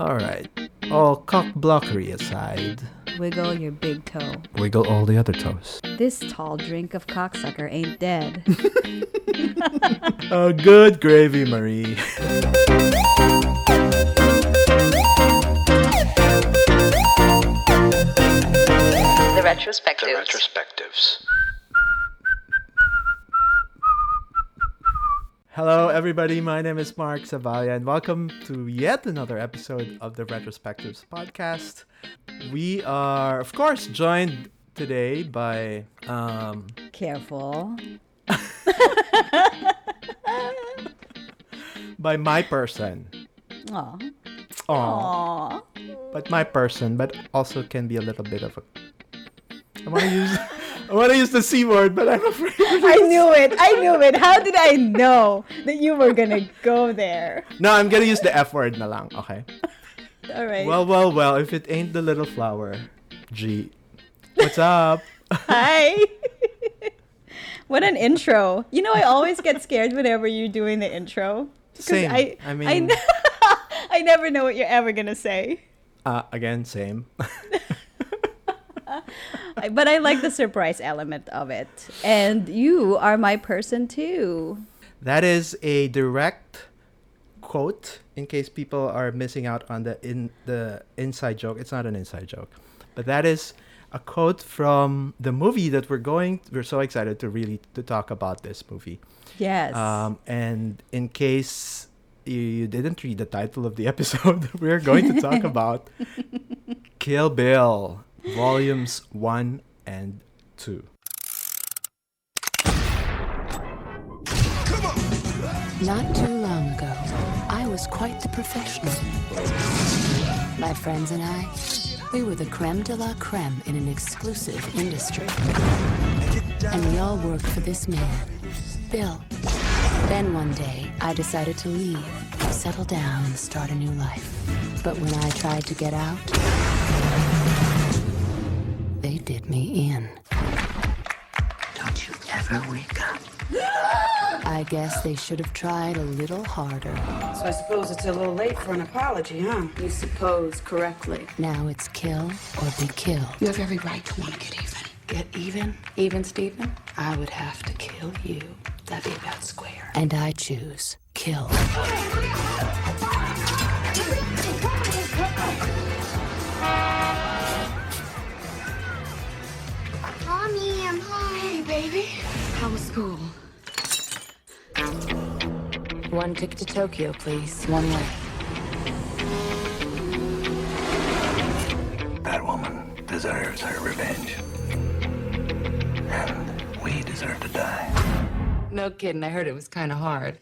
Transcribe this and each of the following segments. Alright. All cock-blockery aside. Wiggle your big toe. Wiggle all the other toes. This tall drink of cocksucker ain't dead. Oh, good gravy, Marie. The Retrospectives. The Retrospectives. Hello everybody, my name is Mark Savalia and welcome to yet another episode of the Retrospectives Podcast. We are, of course, joined today by... Careful. By my person. Aww. Aww. But my person, but also can be a little bit of a... I want to use the C word, but I'm afraid. I knew it. How did I know that you were going to go there? No, I'm going to use the F word na lang, okay? All right. Well, if it ain't the little flower. G. What's up? Hi. What an intro. You know, I always get scared whenever you're doing the intro. Same. I never know what you're ever going to say. Again, same. But I like the surprise element of it. And you are my person too. That is a direct quote in case people are missing out on the inside joke. It's not an inside joke. But that is a quote from the movie that we're so excited to talk about this movie. Yes. And in case you didn't read the title of the episode, we're going to talk about Kill Bill. Volumes 1 and 2. Come on. Not too long ago, I was quite the professional. My friends and I, we were the creme de la creme in an exclusive industry. And we all worked for this man, Bill. Then one day, I decided to leave, settle down, and start a new life. But when I tried to get out... they did me in. Don't you ever wake up. I guess they should have tried a little harder. So I suppose it's a little late for an apology, huh? You suppose correctly. Now it's kill or be killed. You have every right to want to get even. Get even? Even, Stephen? I would have to kill you. That'd be about square. And I choose kill. Mommy, I'm home. Hey, baby. How was school? One ticket to Tokyo, please. One way. That woman deserves her revenge. And we deserve to die. No kidding. I heard it was kind of hard.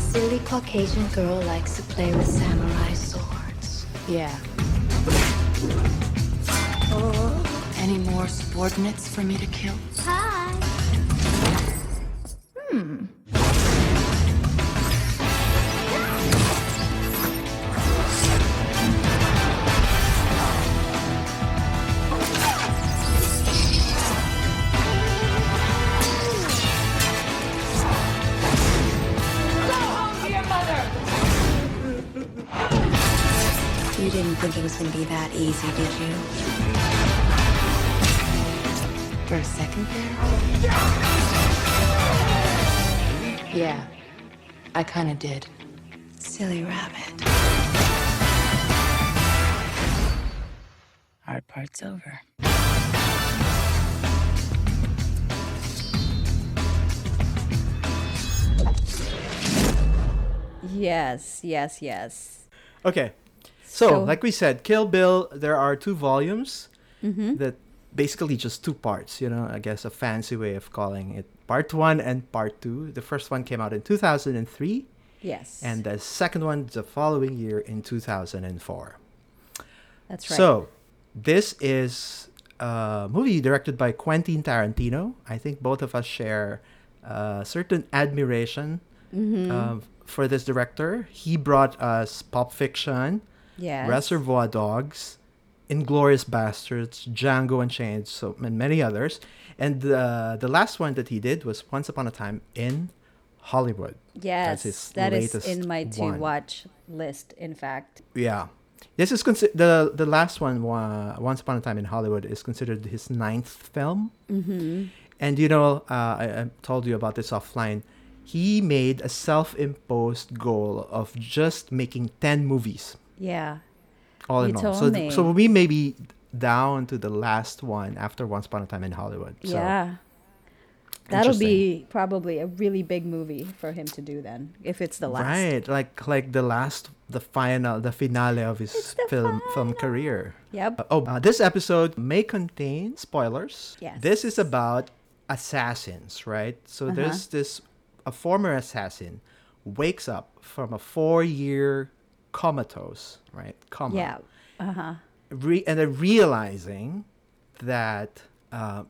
Silly Caucasian girl likes to play with samurai swords. Yeah. Any more subordinates for me to kill? Hi. You didn't think it was going to be that easy, did you? For a second there? Yeah, I kind of did. Silly rabbit. Hard part's over. Yes. Okay. So, like we said, Kill Bill, there are two volumes that basically just two parts, you know, I guess a fancy way of calling it part one and part two. The first one came out in 2003. Yes. And the second one the following year in 2004. That's right. So, this is a movie directed by Quentin Tarantino. I think both of us share a certain admiration for this director. He brought us Pulp Fiction. Yes. Reservoir Dogs, Inglorious Bastards, Django Unchained, and many others. And the last one that he did was Once Upon a Time in Hollywood. Yes, that is in my to-watch list, in fact. Yeah. This is the last one, Once Upon a Time in Hollywood, is considered his ninth film. Mm-hmm. And, you know, I told you about this offline. He made a self-imposed goal of just making 10 movies. Yeah. All in all. So we may be down to the last one after Once Upon a Time in Hollywood. So. Yeah. That'll be probably a really big movie for him to do then, if it's the last. Right, like the last, the finale of his film career. Yep. This episode may contain spoilers. Yes. This is about assassins, right? So there's a former assassin wakes up from a 4-year comatose, right? Coma. Yeah. Uh-huh. And then realizing that...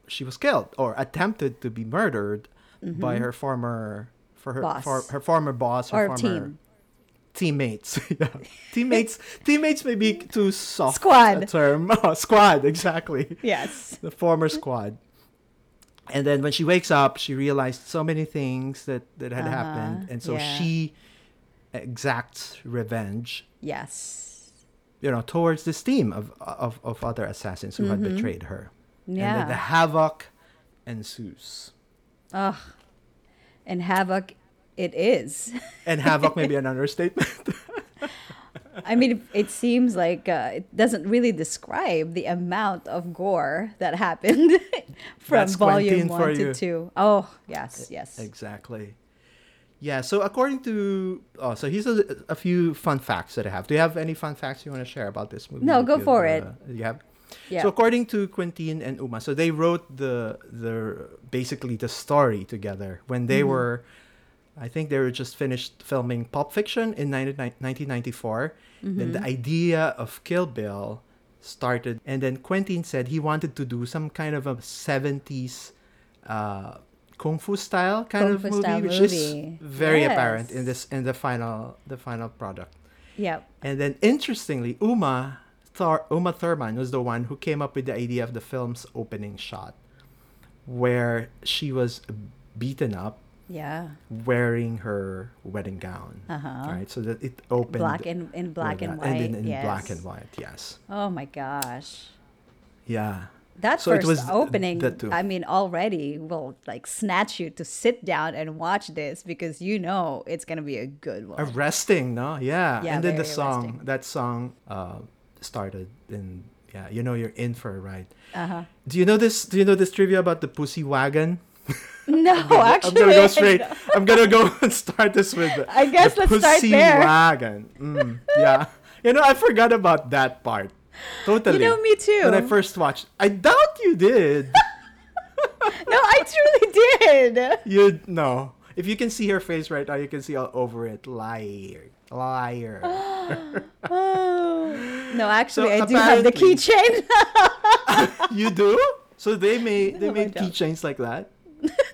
she was killed or attempted to be murdered by her former boss or former teammates. Yeah. Teammates may be too soft a term. Squad, exactly. Yes. The former squad. And then when she wakes up, she realized so many things that had happened, and so she exacts revenge. Yes. You know, towards this team of other assassins who had betrayed her. Yeah. And then the havoc ensues. Ugh. And havoc it is. And havoc may be an understatement. I mean, it seems like it doesn't really describe the amount of gore that happened from volume 1 to 2. Oh, yes. Exactly. Yeah, so according to... Oh, so here's a few fun facts that I have. Do you have any fun facts you want to share about this movie? No, go for it. You have... Yeah. So according to Quentin and Uma, so they wrote the basically the story together when they were, I think they were just finished filming Pulp Fiction in 1994. Then the idea of Kill Bill started, and then Quentin said he wanted to do some kind of a 70s kung fu style kind of movie, which is very apparent in this in the final product. Yeah. And then interestingly, Uma Thurman was the one who came up with the idea of the film's opening shot, where she was beaten up, wearing her wedding gown, right? So that it opened in black and white, and in black and white, yes. Oh my gosh! Yeah, that so first it was opening. I mean, already will like snatch you to sit down and watch this because you know it's gonna be a good one. Arresting, no? Yeah and then the song, arresting. That song. Started and you know you're in for a ride. Do you know this trivia about the Pussy Wagon? No. I'm gonna go and start this with let's Pussy Wagon. Yeah. You know, I forgot about that part totally. You know, me too. When I first watched, I doubt you did. No, I truly did. You know, if you can see her face right now, you can see all over it. Liar. Oh. No, actually, so I do have the keychain. You do? So they made keychains like that?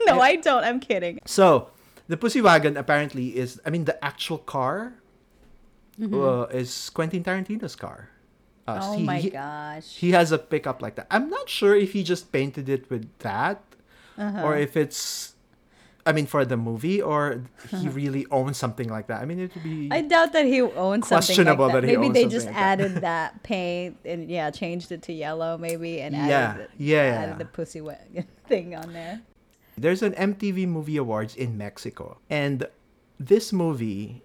No, I don't. I'm kidding. So the Pussy Wagon apparently is, I mean, the actual car is Quentin Tarantino's car. Oh my gosh. He has a pickup like that. I'm not sure if he just painted it with that or if it's... I mean, for the movie, or he really owns something like that. I mean, it would be. I doubt that he owns something like that. Maybe they just added that paint and changed it to yellow, maybe, and added the Pussy Wagon thing on there. There's an MTV Movie Awards in Mexico, and this movie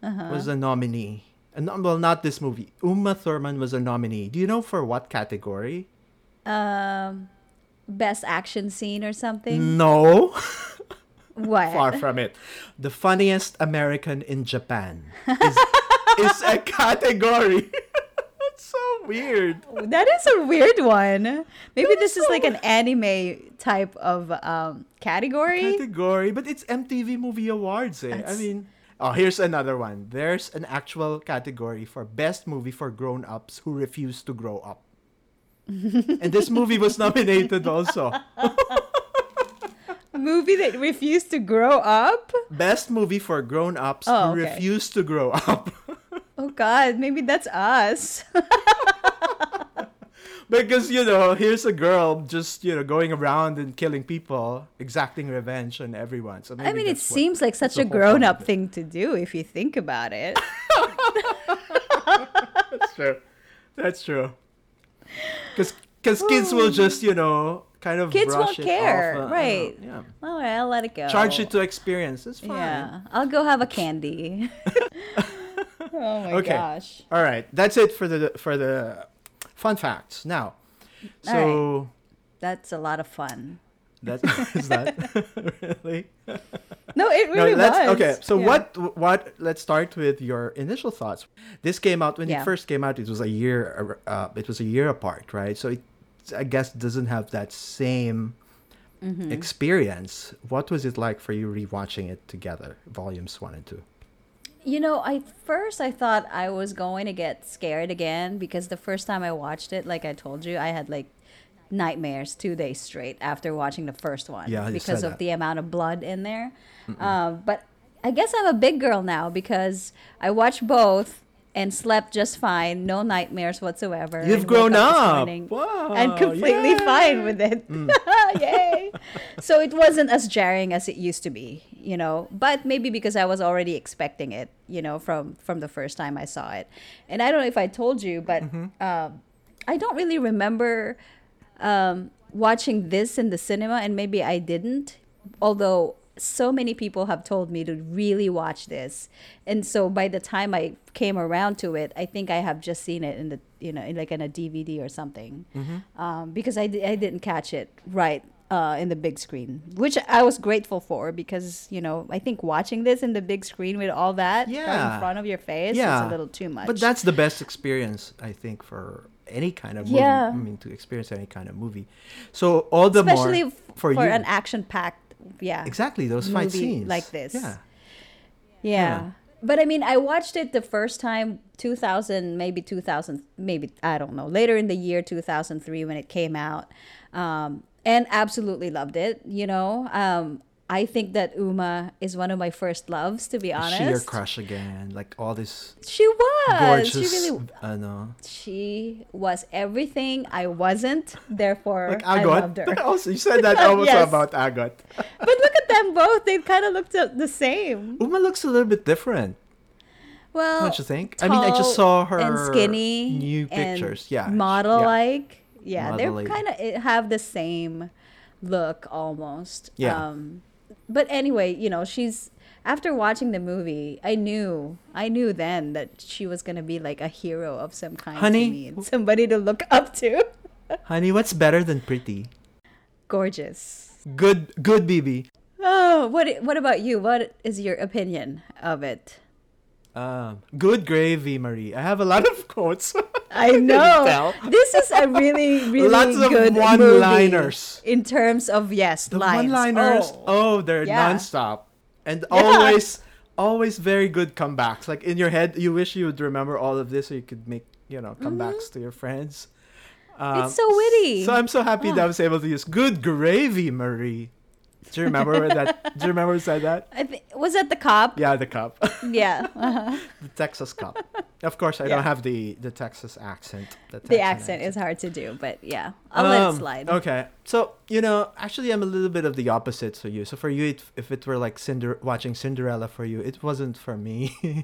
was a nominee. Well, not this movie. Uma Thurman was a nominee. Do you know for what category? Best action scene or something? No. What? Far from it. The funniest American in Japan is a category. That's so weird. That is a weird one. Maybe this is like an anime type of category, but it's MTV Movie Awards. I mean, here's another one. There's an actual category for best movie for grown-ups who refuse to grow up. And this movie was nominated also. Movie that refused to grow up? Best movie for grown-ups who refuse to grow up. Oh, God. Maybe that's us. Because, you know, here's a girl just, you know, going around and killing people, exacting revenge on everyone. So maybe I mean, it seems like such a grown-up thing to do if you think about it. That's true. That's true. Because kids will just, you know, kind of kids brush won't care, off, right? Yeah. All right, I'll let it go. Charge it to experience. It's fine. Yeah, I'll go have a candy. Oh my gosh! All right, that's it for the fun facts. Now, so right. That's a lot of fun. That is that really? No, it really was. Okay, so yeah. What? Let's start with your initial thoughts. This came out when it first came out. It was a year. It was a year apart, right? So it, I guess, doesn't have that same experience. What was it like for you rewatching it together, volumes 1 and 2? You know, I thought I was going to get scared again because the first time I watched it, like I told you, I had like nightmares 2 days straight after watching the first one because of the amount of blood in there. But I guess I'm a big girl now because I watched both and slept just fine, no nightmares whatsoever. You've grown up. Wow. And completely fine with it. Yay. So it wasn't as jarring as it used to be, you know, but maybe because I was already expecting it, you know, from the first time I saw it. And I don't know if I told you, but I don't really remember watching this in the cinema, and maybe I didn't, although so many people have told me to really watch this. And so by the time I came around to it, I think I have just seen it in the, you know, in like in a DVD or something, because I didn't catch it right in the big screen, which I was grateful for because, you know, I think watching this in the big screen with all that in front of your face is a little too much. But that's the best experience, I think, for any kind of movie. Yeah. I mean, to experience any kind of movie. So all the especially more for an action-packed exactly those fight scenes like this but I mean I watched it the first time 2000 maybe I don't know, later in the year 2003 when it came out, and absolutely loved it, you know. I think that Uma is one of my first loves, to be honest. Is she your crush again? Like all this. She was. Gorgeous. She really. I know. She was everything I wasn't. Therefore, like I loved her. Also, you said that also about Agot. But look at them both. They kind of looked the same. Uma looks a little bit different. Well, don't you think? I mean, I just saw her and skinny new pictures. Yeah, model-like. Yeah, they're kind of have the same look almost. Yeah. But anyway, you know, she's after watching the movie, I knew then that she was gonna be like a hero of some kind, honey, to me, and somebody to look up to. Honey, what's better than pretty? Gorgeous. Good, BB. Oh, what about you? What is your opinion of it? Good gravy, Marie. I have a lot of quotes. I know. This is a really, really lots of good one-liners movie in terms of the lines. One-liners. Oh, they're nonstop, and always very good comebacks. Like in your head, you wish you would remember all of this so you could make, you know, comebacks to your friends. It's so witty. So I'm so happy that I was able to use "good gravy, Marie." Do you remember that? Do you remember who said that? Was that the cop? Yeah, the cop. Yeah. Uh-huh. The Texas cop. Of course, I don't have the Texas accent. The accent is hard to do, but yeah, I'll let it slide. Okay. So, you know, actually, I'm a little bit of the opposite for you. So for you, if it were like watching Cinderella for you, it wasn't for me.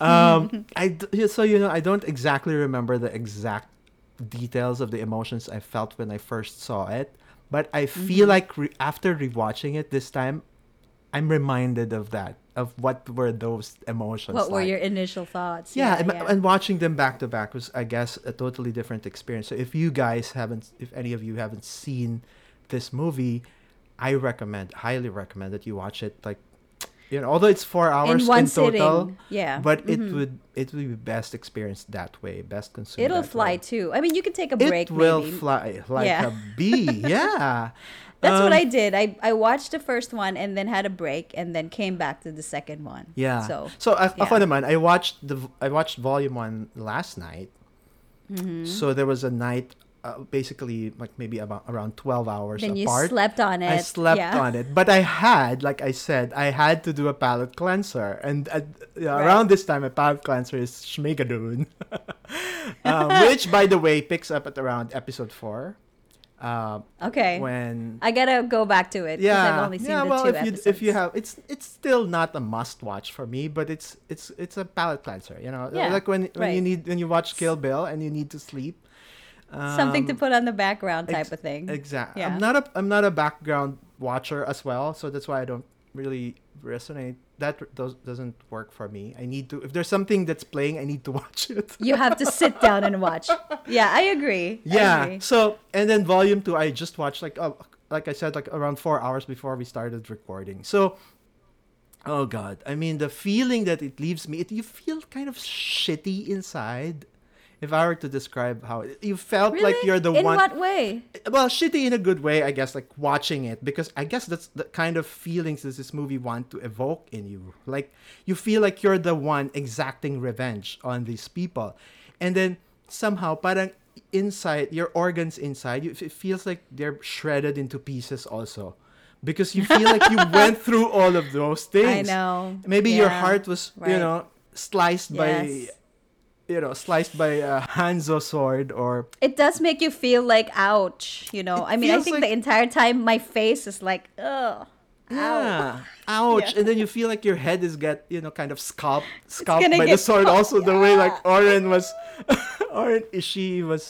So, you know, I don't exactly remember the exact details of the emotions I felt when I first saw it. But I feel like after rewatching it this time, I'm reminded of that, of what were those emotions. What were your initial thoughts? And watching them back to back was, I guess, a totally different experience. So if any of you haven't seen this movie, I highly recommend that you watch it. Like, you know, although it's 4 hours in total, sitting, but it would be best experienced that way, best consumed. It'll fly too. I mean, you can take a break. It will fly like a bee. Yeah, that's what I did. I watched the first one and then had a break and then came back to the second one. Yeah. So a friend of mine, I watched volume 1 last night. So there was a night basically like maybe about around 12 hours then apart. Then you slept on it. I slept on it. But I had, like I said, I had to do a palate cleanser. And around this time, a palate cleanser is Schmigadoon, which, by the way, picks up at around episode 4. Okay. When I gotta go back to it. Yeah. I've only seen the two episodes. If you have, it's still not a must watch for me, but it's a palate cleanser. You know, like when you watch Kill Bill and you need to sleep. Something to put on the background type of thing. Exactly. Yeah. I'm not a background watcher as well, so that's why I don't really resonate. That doesn't work for me. I need to, if there's something that's playing, I need to watch it. You have to sit down and watch. Yeah, I agree. Yeah. So, and then volume 2, I just watched like I said, like around 4 hours before we started recording. So, oh God, I mean, the feeling that it leaves me, you feel kind of shitty inside. If I were to describe how you felt, really? Like you're the in one. In what way? Well, shitty in a good way, I guess, like watching it. Because I guess that's the kind of feelings that this movie wants to evoke in you. Like, you feel like you're the one exacting revenge on these people. And then somehow, parang inside, your organs inside, it feels like they're shredded into pieces also. Because you feel like you went through all of those things. I know. Maybe your heart was, you know, sliced by... You know, sliced by a Hanzo sword, or it does make you feel like ouch. You know, I mean, I think like... the entire time my face is like, ugh, yeah, ouch, and then you feel like your head is kind of scalped by the sword. Also, the way like O-Ren Ishii was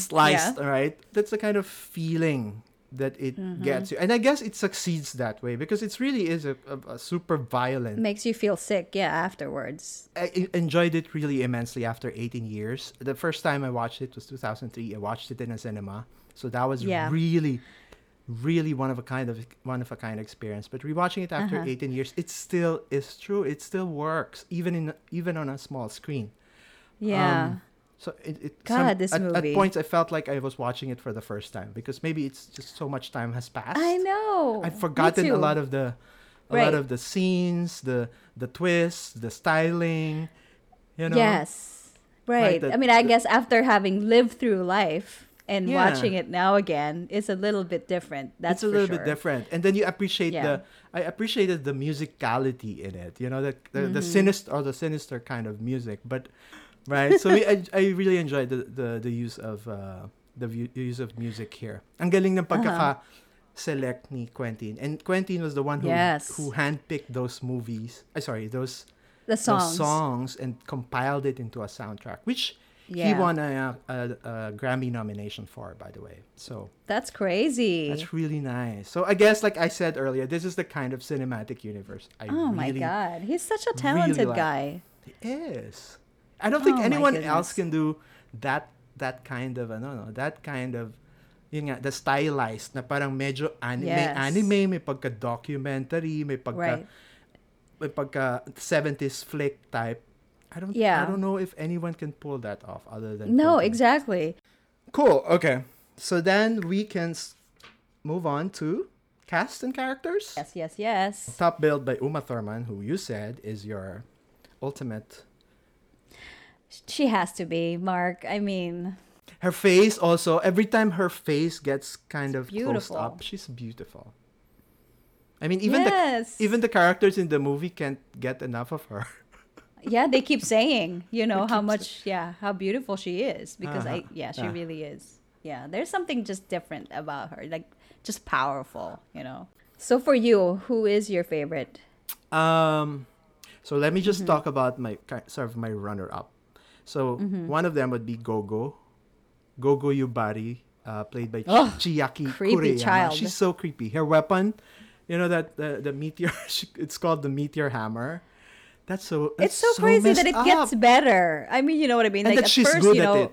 sliced. Right, that's the kind of feeling that it gets you, and I guess it succeeds that way because it really is a super violent. Makes you feel sick, afterwards. I enjoyed it really immensely after 18 years. The first time I watched it was 2003. I watched it in a cinema, so that was really, really one of a kind experience. But rewatching it after 18 years, it still is true. It still works, even on a small screen. Yeah. So at points I felt like I was watching it for the first time because maybe it's just so much time has passed. I know. I've forgotten a lot of the scenes, the twists, the styling, you know. Yes. Right. I mean, I guess after having lived through life and watching it now again, it's a little bit different. That's for sure. It's a little bit different. And then you appreciate I appreciated the musicality in it, you know, the sinister kind of music, but right, so I really enjoyed the use of use of music here. Ang galing ng pagkaka-select ni Quentin, and Quentin was the one who handpicked those movies. Those songs and compiled it into a soundtrack, which he won a Grammy nomination for, by the way. So that's crazy. That's really nice. So I guess, like I said earlier, this is the kind of cinematic universe my God, he's such a talented guy. He is. I don't think anyone else can do that kind of that kind of the stylized na parang medyo anime, may pagka documentary, may pagka '70s flick type. I don't know if anyone can pull that off other than no, Quentin. Exactly. Cool. Okay. So then we can move on to cast and characters. Yes. Top billed by Uma Thurman, who you said is your ultimate. She has to be, Mark. I mean... Her face also, every time her face gets kind of closed up, she's beautiful. I mean, even the characters in the movie can't get enough of her. Yeah, they keep saying, how beautiful she is. Because, she really is. Yeah, there's something just different about her. Like, just powerful, you know. So for you, who is your favorite? So let me just talk about my runner-up. So one of them would be Gogo Yubari, played by Chiyaki Kureyama. Child. She's so creepy. Her weapon, you know that the meteor. It's called the meteor hammer. It's so crazy that it gets better. I mean, you know what I mean. And like that she's first, good at it.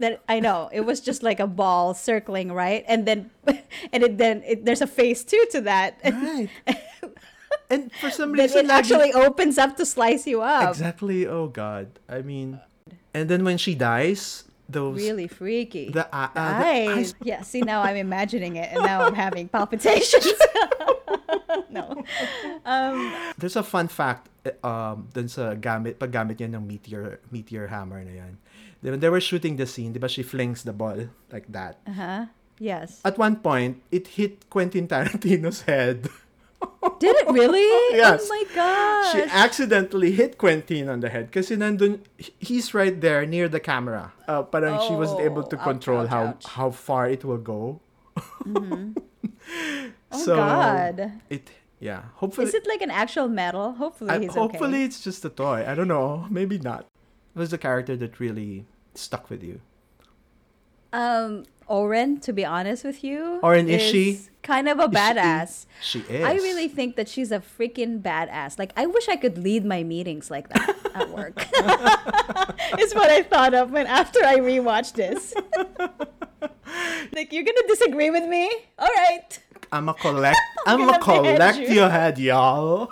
That I know it was just like a ball circling, right? And then, there's a phase 2 to that. Right. And for some reason, it actually opens up to slice you up. Exactly. Oh God. I mean. And then when she dies, those... Really freaky. The eyes. Yeah, see, now I'm imagining it, and now I'm having palpitations. No. There's a fun fact dun sa paggamit niya ng meteor hammer na yan. When they were shooting the scene, di ba she flings the ball like that? Uh-huh. Yes. At one point, it hit Quentin Tarantino's head. Did it really? Yes. Oh my gosh. She accidentally hit Quentin on the head kasi nandun, he's right there near the camera. Parang she wasn't able to control how far it will go. Mm-hmm. So, oh God. Hopefully. Is it like an actual metal? Hopefully it's just a toy. I don't know. Maybe not. What was the character that really stuck with you? O-Ren, to be honest with you. O-Ren Ishii. Kind of a badass. She is. I really think that she's a freaking badass. Like, I wish I could lead my meetings like that at work. Is what I thought of after I rewatched this. Like, you're gonna disagree with me? All right. I'ma collect your head, y'all.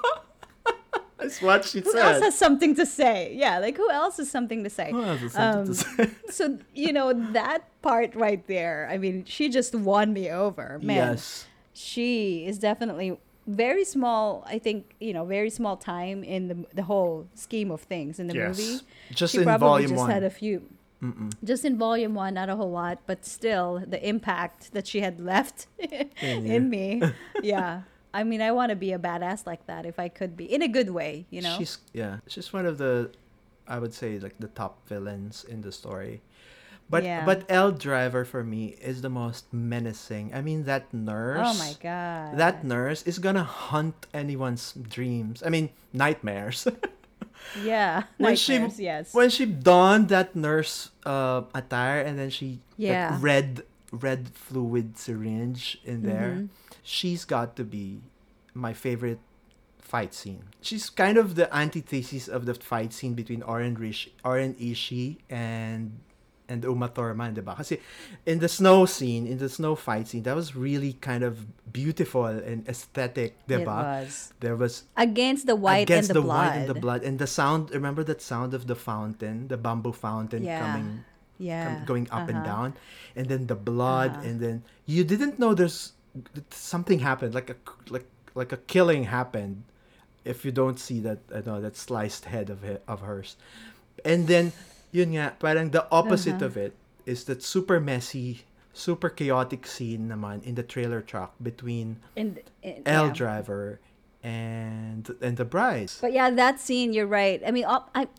That's what she said. Who else has something to say? So, you know, that part right there, I mean, she just won me over. Man, yes. She is definitely very small, I think, you know, very small time in the whole scheme of things in the movie. Just she in probably volume just one. Had a few. Mm-mm. Just in volume one, not a whole lot, but still the impact that she had left in me. Yeah. I mean, I want to be a badass like that if I could be, in a good way, you know? She's one of the, I would say, like the top villains in the story. But Elle Driver for me is the most menacing. I mean, that nurse. Oh my God. That nurse is going to hunt anyone's dreams. I mean, nightmares. Yeah, when she donned that nurse attire and then she that red fluid syringe in there, she's got to be my favorite fight scene. She's kind of the antithesis of the fight scene between O-Ren Ishii and Uma Thurman, diba? Kasi in the snow fight scene, that was really kind of beautiful and aesthetic, diba? It was. There was against the white and the blood. And the sound, remember that sound of the fountain, the bamboo fountain going up and down, and then the blood, and then you didn't know there's something happened, like a killing happened, if you don't see that that sliced head of hers, and then. Yun nga, parang the opposite of it is that super messy, super chaotic scene naman in the trailer truck between Elle Driver and the bride. But yeah, that scene, you're right. I mean,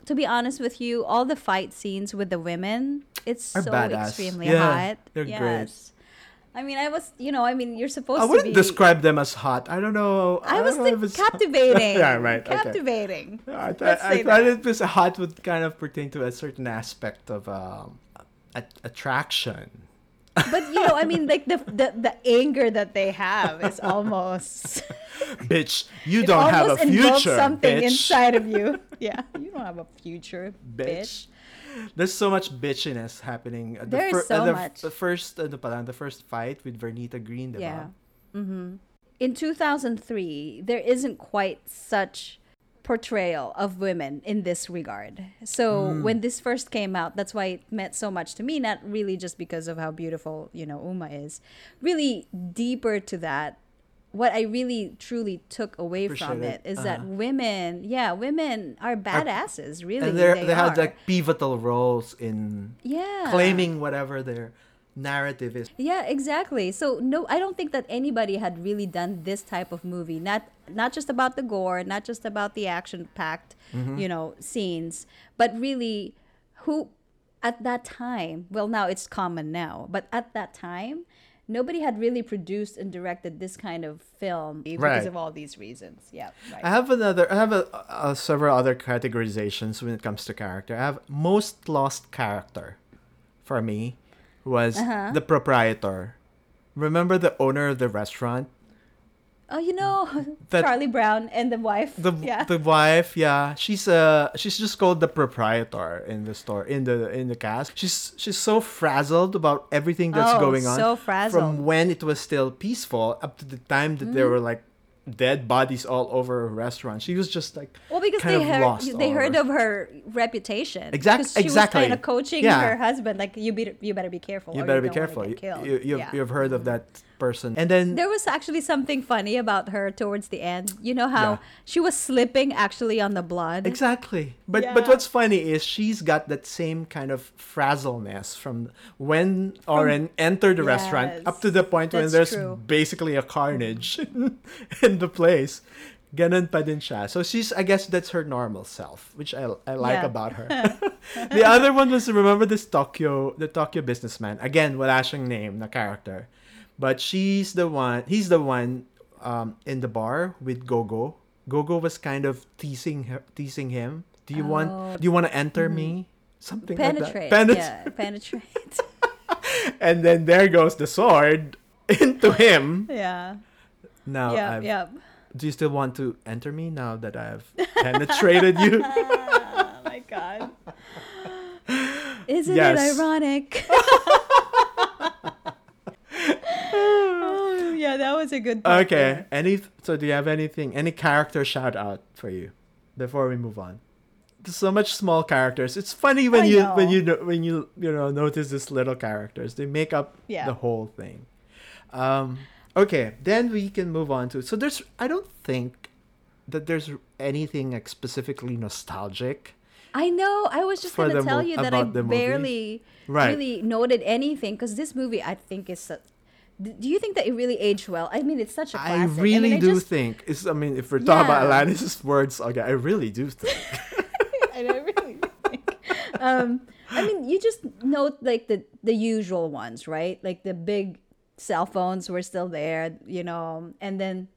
to be honest with you, all the fight scenes with the women, it's are so badass. Extremely hot. They're great. I mean, you're supposed to be... I wouldn't describe them as hot. I don't know. I was captivating. Yeah, right. Captivating. Okay. I thought it was hot would kind of pertain to a certain aspect of attraction. But, you know, I mean, like the anger that they have is almost... Bitch, you don't have a future, bitch. It almost invokes something inside of you. Yeah, you don't have a future, bitch. There's so much bitchiness happening. There's so much. The first fight with Vernita Green, diba? Yeah. Mm-hmm. In 2003, there isn't quite such portrayal of women in this regard. So when this first came out, that's why it meant so much to me. Not really just because of how beautiful, you know, Uma is. Really deeper to that. What I really truly took away from it is that women are badasses, really. And they have like pivotal roles in claiming whatever their narrative is. Yeah, exactly. So no, I don't think that anybody had really done this type of movie. Not just about the gore, not just about the action-packed, you know, scenes, but really who at that time. Well, now it's common now, but at that time. Nobody had really produced and directed this kind of film because of all these reasons. Yeah, right. I have several other categorizations when it comes to character. I have most lost character for me was the proprietor. Remember the owner of the restaurant? Oh, you know, Charlie Brown and the wife. The wife, yeah. She's just called the proprietor in the store, in the cast. She's so frazzled about everything that's going on. So frazzled. From when it was still peaceful up to the time that there were like dead bodies all over a restaurant. She was just like, well, because they heard of her reputation. Exactly. Exactly. She was kind of coaching her husband, like, you better be careful. You better be careful. You've heard of that person. And then there was actually something funny about her towards the end. You know how she was slipping actually on the blood. Exactly. But what's funny is she's got that same kind of frazzleness from when Oren entered the restaurant up to the point when there's basically a carnage in the place. Ganon pa din siya. So she's, I guess that's her normal self, which I like about her. The other one was, remember this the Tokyo businessman. Again, wala siyang name na character. But he's the one in the bar with Gogo. Gogo was kind of teasing him. Do you want to enter me? Something penetrate, like that. Penetrate. And then there goes the sword into him. Yeah. Now do you still want to enter me now that I've penetrated you? Oh my God. Isn't it ironic? Oh, yeah, that was a good point. Okay. There. So do you have any character shout out for you before we move on? There's so much small characters. It's funny when you notice these little characters. They make up the whole thing. Okay, then we can move on to... So I don't think that there's anything like specifically nostalgic. I know. I was just going to tell you that I barely really noted anything because this movie, I think, is... Do you think that it really aged well? I mean, it's such a classic. I really think. If we're talking about Alanis' words, okay, I really do think. I really think. You just note like the usual ones, right? Like the big... Cell phones were still there, and then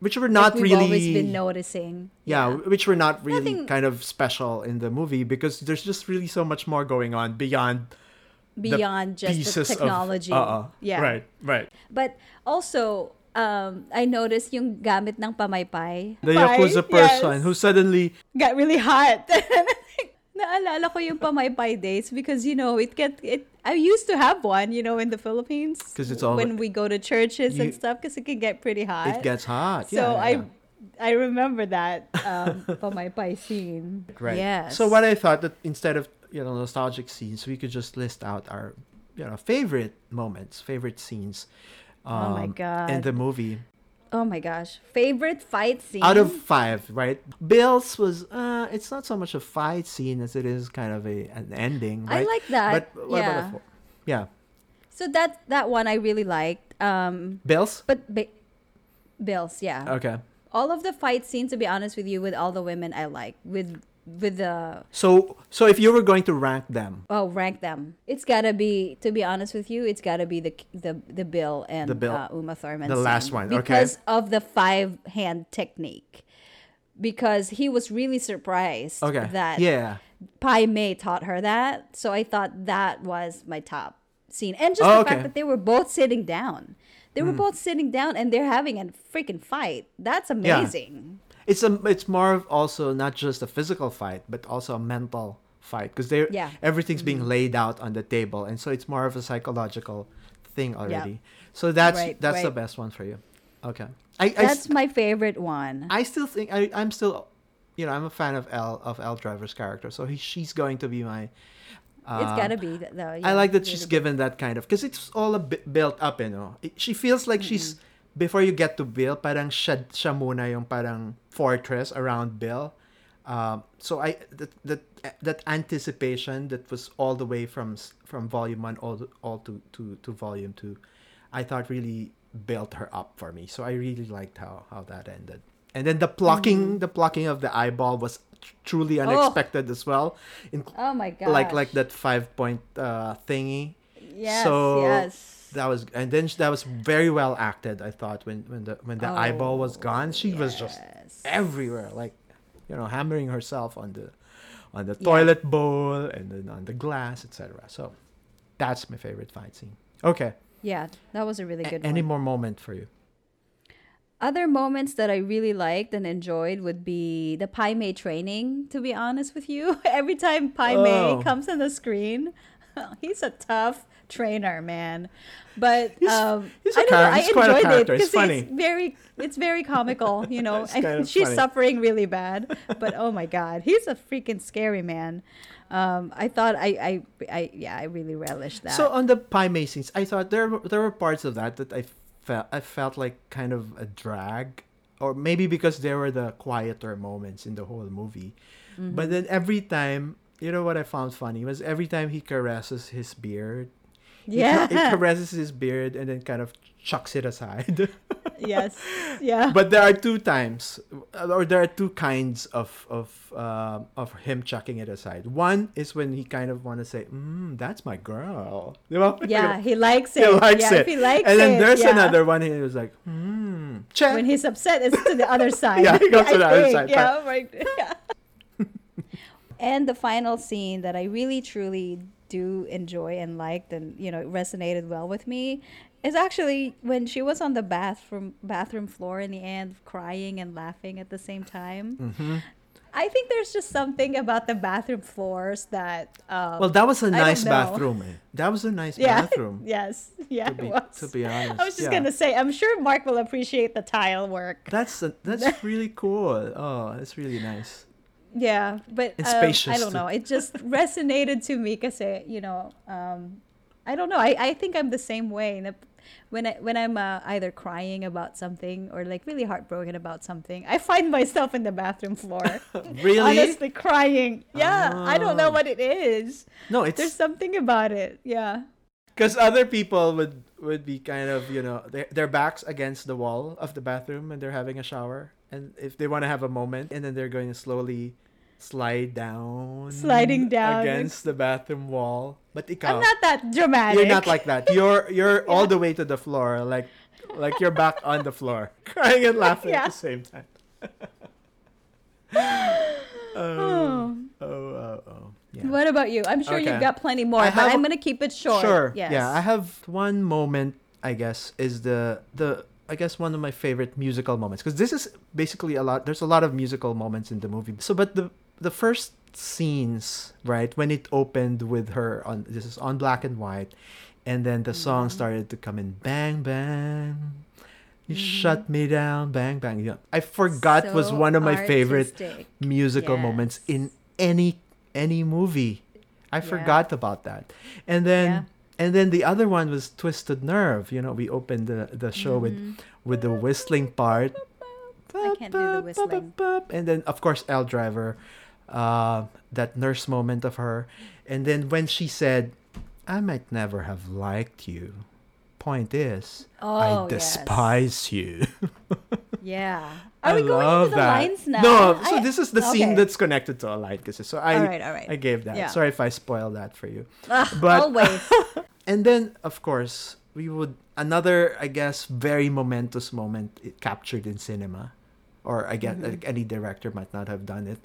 which were not really always been noticing. Which were not really kind of special in the movie because there's just really so much more going on beyond the just the technology. Right. But also, I noticed yung gamit ng pamaypay. The Yakuza person who suddenly got really hot. Naalala ko yung pamaypay days because I used to have one, in the Philippines. Because it's all when we go to churches and stuff, because it can get pretty hot. It gets hot. So I remember that pamaypay scene. Right. Yes. So what I thought that instead of nostalgic scenes, we could just list out our favorite moments, favorite scenes. Oh my God. In the movie. Oh my gosh. Favorite fight scene? Out of 5, right? Bill's was, it's not so much a fight scene as it is kind of an ending, right? I like that. But what about the 4? Yeah. So that one I really liked. Bill's? But Bill's, yeah. Okay. All of the fight scenes, to be honest with you, with all the women I like. With the... So if you were going to rank them... Oh, rank them. It's gotta be, to be honest with you, it's gotta be the Bill and Uma Thurman. The last one, okay. Because of the 5-hand technique. Because he was really surprised that Pai Mei taught her that. So I thought that was my top scene. And just the fact that they were both sitting down. They were both sitting down and they're having a freaking fight. That's amazing. Yeah. It's more of also not just a physical fight, but also a mental fight because everything's being laid out on the table, and so it's more of a psychological thing already. Yep. So that's the best one for you. Okay, that's my favorite one. I still think I'm still, I'm a fan of Elle Driver's character, so she's going to be my. It's gotta be though. Yeah, I like that she's given that kind of because it's all built up, She feels like she's. Before you get to Bill, parang siya muna yung parang fortress around Bill. So that anticipation that was all the way from volume 1 all to volume 2, I thought really built her up for me. So I really liked how that ended. And then the plucking of the eyeball was truly unexpected as well. Oh my gosh. Like that 5-point thingy. Yes. So, yes. That was very well acted. I thought when the eyeball was gone, she was just everywhere, like hammering herself on the toilet bowl and then on the glass, etc. So that's my favorite fight scene. Okay. Yeah, that was a really good one. Any more moment for you? Other moments that I really liked and enjoyed would be the Pai Mei training. To be honest with you, every time Pai Mei comes on the screen, he's a tough trainer, man. But I enjoyed it because it's very comical, you know. And she's suffering really bad, but oh my god, he's a freaking scary man. I really relished that. So on the Pai Mei scenes, I thought there were parts of that I felt like kind of a drag, or maybe because there were the quieter moments in the whole movie. Mm-hmm. But then every time, you know what I found funny was every time he caresses his beard. Yeah. He caresses his beard and then kind of chucks it aside. Yes. Yeah. But there are two kinds of him chucking it aside. One is when he kind of want to say, that's my girl. You know? Yeah, he likes it. He likes it. And then there's another one he was like, check. When he's upset, it's to the other side. Yeah, he goes to the other side. Yeah, right. Yeah. And the final scene that I really, truly do enjoy and liked, and you know, it resonated well with me, is actually when she was on the bathroom floor in the end, crying and laughing at the same time. Mm-hmm. I think there's just something about the bathroom floors that. Well, that was a nice bathroom. That was a nice bathroom. Yes. Yeah. To be honest, I was just gonna say, I'm sure Mark will appreciate the tile work. That's really cool. Oh, it's really nice. Yeah, but I don't know. It just resonated to me because, you know, I don't know. I think I'm the same way. When I'm either crying about something or like really heartbroken about something, I find myself in the bathroom floor. Really? Honestly crying. Yeah, I don't know what it is. No, there's something about it. Yeah. Because other people would be kind of, you know, their backs against the wall of the bathroom and they're having a shower. And if they want to have a moment, and then they're going to slowly slide down against the bathroom wall. But ikaw, I'm not that dramatic. You're not like that. You're all the way to the floor, like you're back on the floor, crying and laughing at the same time. Yeah. What about you? I'm sure you've got plenty more, but I'm going to keep it short. Sure. Yes. Yeah, I have one moment. I guess is I guess one of my favorite musical moments, because this is basically there's a lot of musical moments in the movie. So, but the first scenes, right, when it opened with her on black and white, and then the song started to come in, bang, bang, you shut me down, bang, bang. Yeah. I forgot was one of my favorite musical moments in any movie. I forgot about that. And then... Yeah. And then the other one was Twisted Nerve. You know, we opened the show with the whistling part. I can't do the whistling. And then, of course, Elle Driver, that nurse moment of her. And then when she said, I might never have liked you. Point is, I despise you. Yeah. Are we going into the lines now? No, so this is the scene that's connected to a line. So all right. I gave that. Yeah. Sorry if I spoiled that for you. Always. And then, of course, another, I guess, very momentous moment captured in cinema, or I guess like any director might not have done it,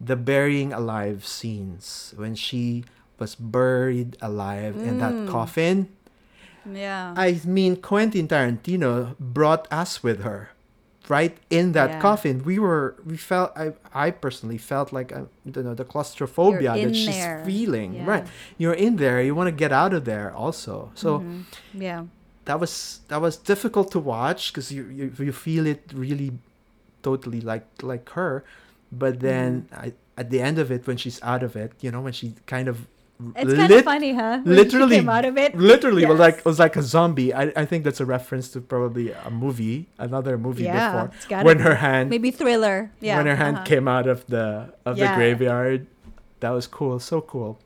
the burying alive scenes when she was buried alive in that coffin. Yeah. I mean, Quentin Tarantino brought us with her, right in that coffin. We felt. I personally felt like the claustrophobia that she's feeling. Yeah. Right, you're in there. You want to get out of there, also. So, that was difficult to watch because you feel it really, totally like her, but then at the end of it, when she's out of it, you know, when she kind of. It's kind of funny, huh? When literally, came out of it. was like a zombie. I think that's a reference to probably another movie before. When her hand, maybe Thriller. Yeah. When her hand came out of the graveyard, that was cool. So cool.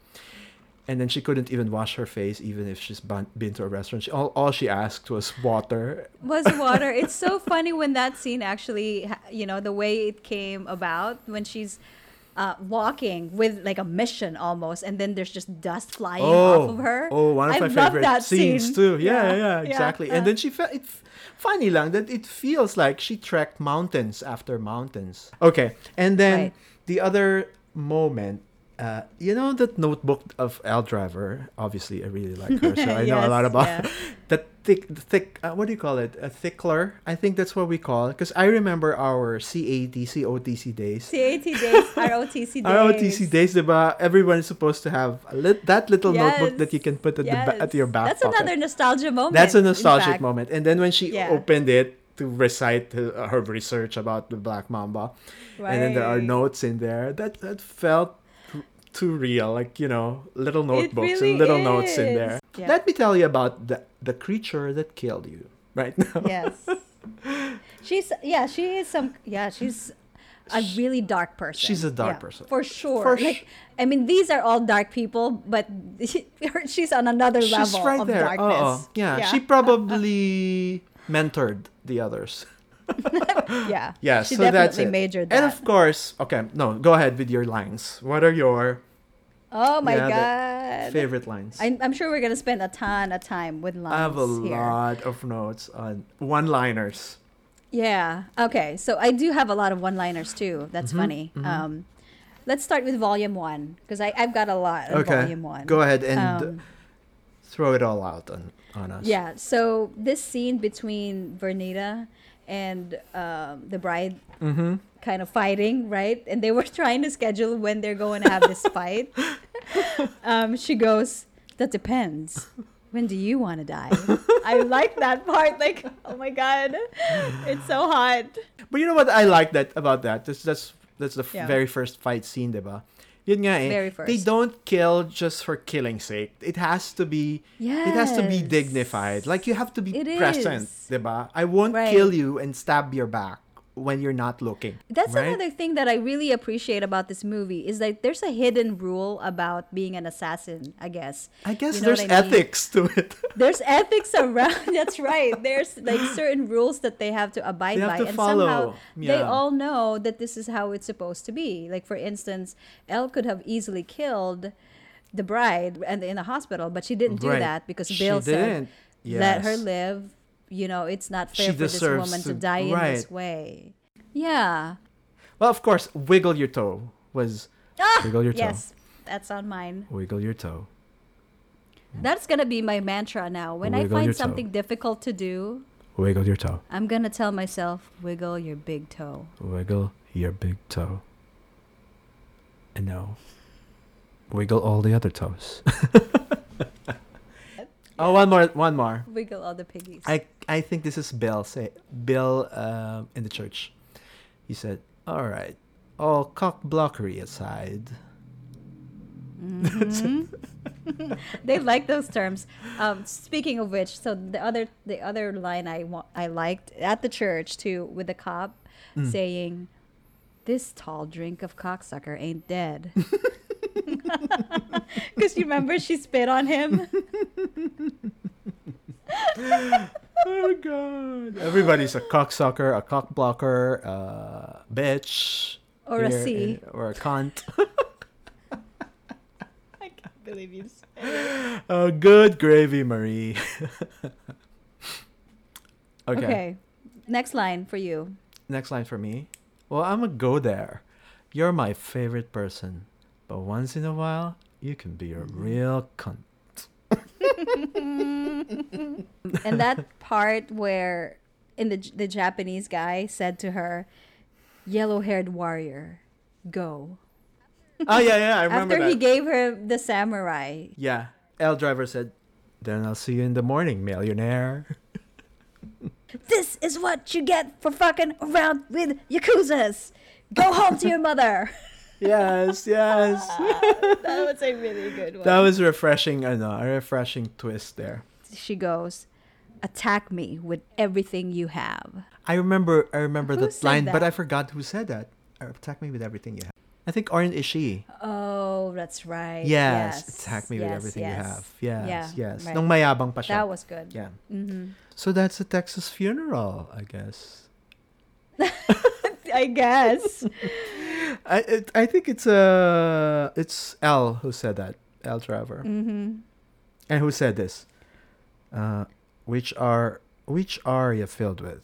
And then she couldn't even wash her face, even if she's been to a restaurant. All she asked was water. It's so funny when that scene actually, you know, the way it came about when she's. Walking with like a mission almost, and then there's just dust flying off of her. Oh, one of my favorite scenes too. Yeah, exactly. And then she felt it's funny lang that it feels like she trekked mountains after mountains. Okay, and then the other moment You know that notebook of Elle Driver? Obviously, I really like her, so I know a lot about that thick. What do you call it? A thickler. I think that's what we call it. Because I remember our ROTC days. Diba? Everyone is supposed to have that little notebook that you can put at your back pocket. That's another nostalgia moment. That's a nostalgic moment. And then when she opened it to recite her research about the Black Mamba, and then there are notes in there that felt too real, like, you know, little notebooks and little notes in there. Yeah. Let me tell you about the creature that killed you right now. Yes. She's a really dark person. She's a dark person. For sure. I mean, these are all dark people, but she's on another level right of there. Darkness. Yeah. She probably mentored the others. Yeah, she so definitely that's it. Majored that. And of course, go ahead with your lines. What are your favorite lines? I'm sure we're gonna spend a ton of time with lines. I have a lot of notes on one-liners. Yeah. Okay. So I do have a lot of one-liners too. That's funny. Mm-hmm. Let's start with volume one because I've got a lot of volume one. Go ahead and throw it all out on us. Yeah. So this scene between Vernita and the bride kind of fighting, right? And they were trying to schedule when they're going to have this fight. She goes, "That depends. When do you want to die?" I like that part. Like, oh my God, it's so hot. But you know what I like about that? That's the very first fight scene, diba? Yun nga, very first. They don't kill just for killing sake. It has to be dignified. Like, you have to be present, diba? I won't kill you and stab your back when you're not looking. That's another thing that I really appreciate about this movie is that there's a hidden rule about being an assassin, I guess. You know there's ethics to it. There's ethics around. That's right. There's like certain rules that they have to abide by. And follow. Somehow they all know that this is how it's supposed to be. Like, for instance, Elle could have easily killed the bride and in the hospital, but she didn't do that because Bill said, let her live. You know, it's not fair for this woman to die in this way. Yeah. Well, of course, wiggle your toe was... wiggle your toe. Yes, that's on mine. Wiggle your toe. That's going to be my mantra now. When I find something difficult to do... Wiggle your toe. I'm going to tell myself, wiggle your big toe. Wiggle your big toe. And now, wiggle all the other toes. Oh, one more. Wiggle all the piggies. I think this is Bill in the church. He said, "All right, all cock blockery aside." Mm-hmm. They like those terms. Speaking of which, so the other line I liked at the church too, with the cop saying, "This tall drink of cocksucker ain't dead." Because you remember she spit on him. Oh God! Everybody's a cocksucker, a cock blocker, a bitch, or a C, or a cunt. I can't believe you said it. Oh, good gravy, Marie. Okay. Next line for you. Next line for me. Well, I'm gonna go there. You're my favorite person. But once in a while, you can be a real cunt. And that part where in the Japanese guy said to her, "Yellow-haired warrior, go." Oh, yeah, I remember that. After he gave her the samurai. Yeah. Elle Driver said, "Then I'll see you in the morning, millionaire." This is what you get for fucking around with Yakuzas. Go home to your mother. Yes. That was a really good one. That was refreshing. I know, a refreshing twist there. She goes, "Attack me with everything you have." I remember that line, but I forgot who said that. "Attack me with everything you have." I think O-Ren Ishii. Oh, that's right. Yes. "Attack me with everything you have." Yes. Right. Nung mayabang pa siya. That was good. Yeah. Mm-hmm. So that's a Texas funeral, I guess. I guess. I think it's Elle who said that, Elle Driver, and who said this, which are you filled with,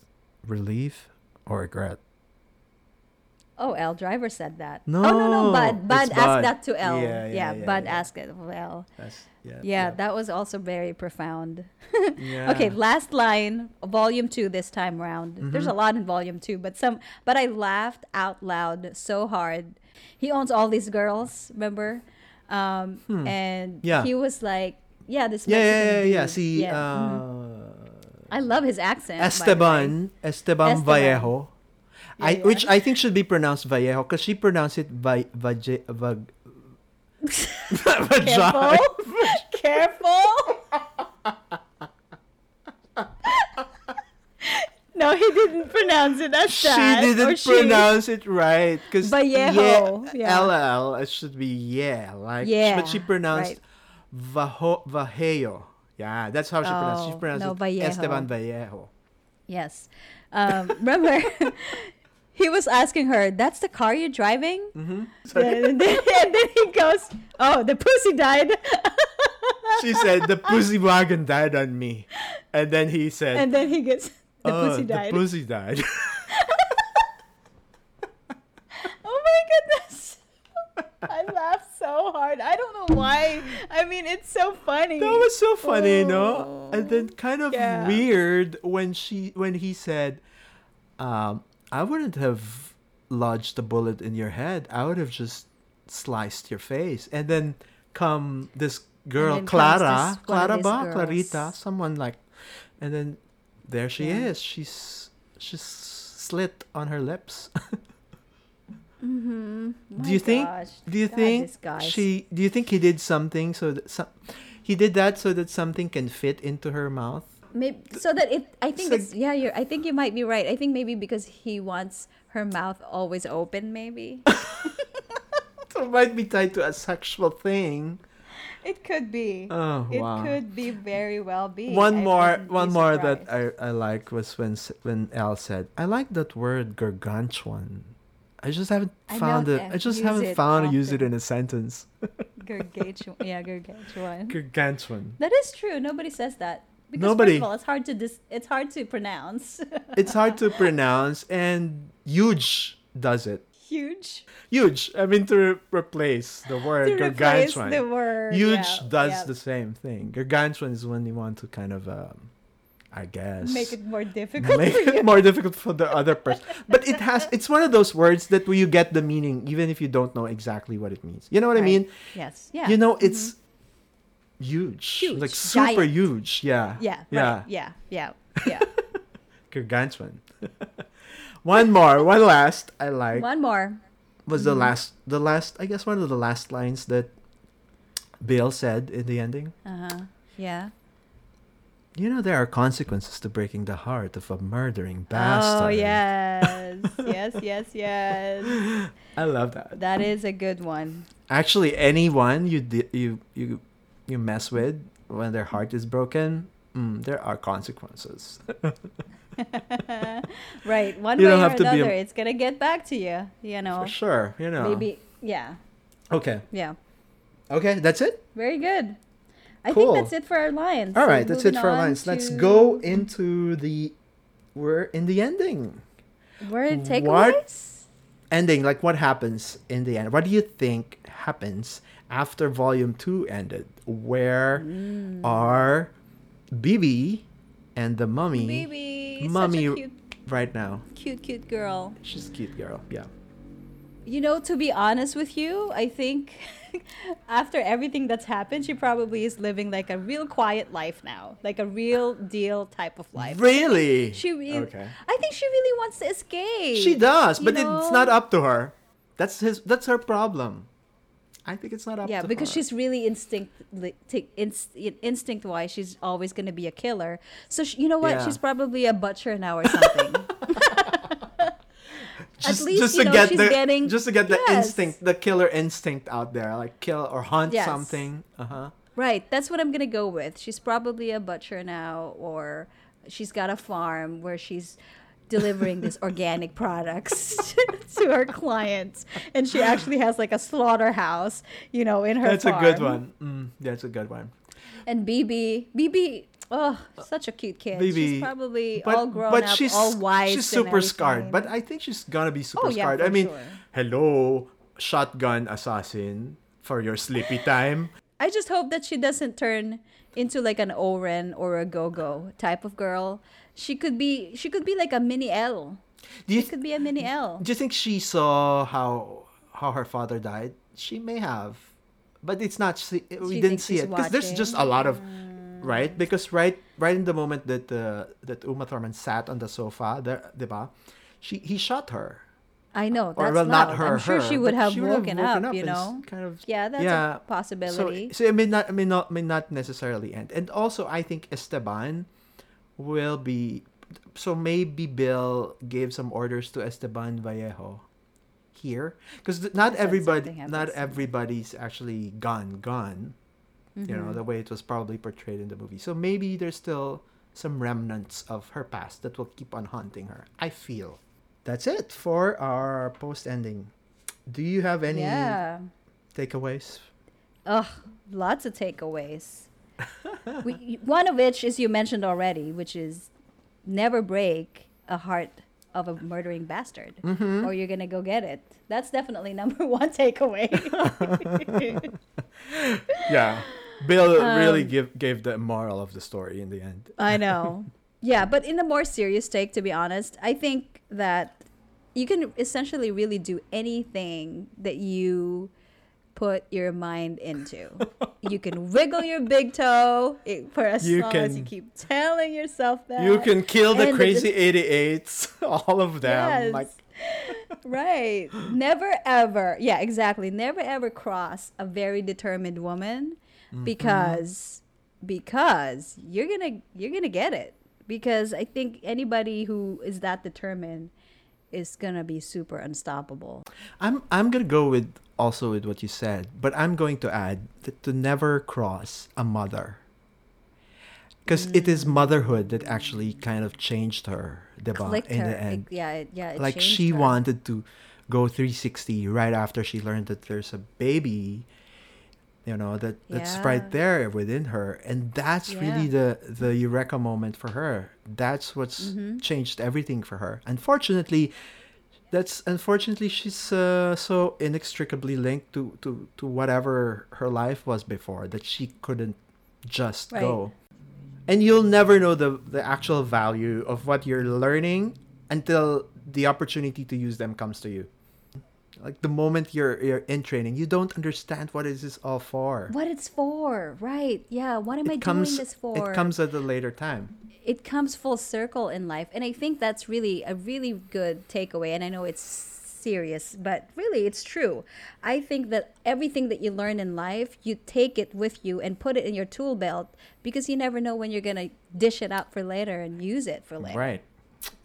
relief or regret? Oh, Elle Driver said that. No. Oh, no, no. Bud asked that to Elle. Yeah, Bud asked it of Elle. Yeah, that was also very profound. Yeah. Okay, last line, volume 2 this time round. Mm-hmm. There's a lot in volume 2, but I laughed out loud so hard. He owns all these girls, remember? And he was like, this Mexican dude. I love his accent. Esteban Vallejo. Which I think should be pronounced Vallejo, because she pronounced it Careful. No, he didn't pronounce it as that. She didn't pronounce it right, because Vallejo. LL should be but she pronounced Vallejo. Yeah, that's how she pronounced it. She pronounced it Vallejo. Esteban Vallejo. Yes. Remember, he was asking her, "That's the car you're driving?" Mm-hmm. And then he goes, "Oh, the pussy died." She said, "The pussy wagon died on me." And then he said... And then he gets, "The pussy died." The pussy died. Oh my goodness. I laughed so hard. I don't know why. I mean, it's so funny. That was so funny, no? And then kind of weird when he said, "I wouldn't have lodged a bullet in your head. I would have just sliced your face." And then come this girl, Clarita, someone like, and then there she is. She's slit on her lips. Mm-hmm. Do you think he did something so that something can fit into her mouth? Maybe so that it. I think it's. Yeah, I think you might be right. I think maybe because he wants her mouth always open. Maybe. So it might be tied to a sexual thing. It could be. Oh, wow. It could be very well be. One more that I like was when Elle said, "I like that word gargantuan. I just haven't found it. Use it in a sentence." Gargantuan. Yeah, gargantuan. Gargantuan. That is true. Nobody says that. Because first of all, it's hard to pronounce. It's hard to pronounce, and huge does it. Huge. I mean, to replace the word gargantuan. Huge does the same thing. Gargantuan is when you want to kind of... I guess make it more difficult. More difficult for the other person, but it has. It's one of those words that where you get the meaning, even if you don't know exactly what it means. You know what I mean? Yes. Yeah. You know, it's huge, like super giant. Huge. Yeah. Yeah. Yeah. Right. Yeah. Yeah. Yeah. Gargantuan. One last. I like. One more was the last. I guess one of the last lines that Bill said in the ending. Yeah. You know, there are consequences to breaking the heart of a murdering bastard. Oh, yes. yes. I love that. That is a good one. Actually, anyone you mess with when their heart is broken, there are consequences. Right. One way or another, it's going to get back to you, you know. For sure, you know. Maybe, yeah. Okay. Yeah. Okay, that's it? Very good. Cool. I think that's it for our lines. All right, that's it for our lines. Let's go into we're in the ending. We're in takeaways? Ending, like what happens in the end? What do you think happens after Volume 2 ended? Where are BB and the mummy? BB, such a cute, right now. Cute girl. She's a cute girl, yeah. You know, to be honest with you, I think after everything that's happened, she probably is living like a real quiet life now. Like a real deal type of life. Really? I think she really wants to escape. She does, but it's not up to her. That's her problem. I think it's not up to her. Yeah, because she's really instinct-wise, she's always going to be a killer. So, you know what? Yeah. She's probably a butcher now or something. Just to get the instinct, the killer instinct out there, like kill or hunt something. Right, that's what I'm gonna go with. She's probably a butcher now, or she's got a farm where she's delivering these organic products to her clients, and she actually has like a slaughterhouse, you know, in her farm. That's a good one. And BB, Oh, such a cute kid. Maybe, she's probably all grown up, she's, all wise. She's super scarred. But I think she's gonna be super scarred. I mean, hello, shotgun assassin for your sleepy time. I just hope that she doesn't turn into like an O-Ren or a Gogo type of girl. She could be like a mini Elle. Do you think she saw how her father died? She may have, but it's not. We didn't see it because there's just a lot of. Right, because right in the moment that Uma Thurman sat on the sofa, there, diba, he shot her. I know. That's not her. I'm sure she would have woken up. You know, kind of. Yeah, that's a possibility. So it may not necessarily end. And also, I think Esteban will be. So maybe Bill gave some orders to Esteban Vallejo here, because not everybody's actually gone. Mm-hmm. You know, the way it was probably portrayed in the movie. So maybe there's still some remnants of her past that will keep on haunting her, I feel. That's it for our post-ending. Do you have any takeaways? Ugh, lots of takeaways. One of which is you mentioned already, which is never break a heart of a murdering bastard, mm-hmm. or you're gonna go get it. That's definitely number one takeaway. Yeah, Bill really gave the moral of the story in the end. I know. Yeah, but in a more serious take, to be honest, I think that you can essentially really do anything that you put your mind into. You can wiggle your big toe as long as you keep telling yourself that. You can kill the crazy 88s, all of them. Yes. Like... right. Never ever. Yeah, exactly. Never ever cross a very determined woman, mm-hmm. because you're gonna get it. Because I think anybody who is that determined is gonna be super unstoppable. I'm gonna go with what you said, but I'm going to add that to never cross a mother, because it is motherhood that actually kind of changed her, diba, in the end. It like she wanted to go 360 right after she learned that there's a baby, you know, that's right there within her, and that's really the eureka moment for her. That's what's changed everything for her. Unfortunately, she's so inextricably linked to whatever her life was before that she couldn't just go. And you'll never know the actual value of what you're learning until the opportunity to use them comes to you. Like the moment you're in training, you don't understand what is this all for. What it's for, right? Yeah. What am I doing this for? It comes at a later time. It comes full circle in life. And I think that's really a really good takeaway. And I know it's serious, but really it's true. I think that everything that you learn in life, you take it with you and put it in your tool belt, because you never know when you're going to dish it out for later and use it for later.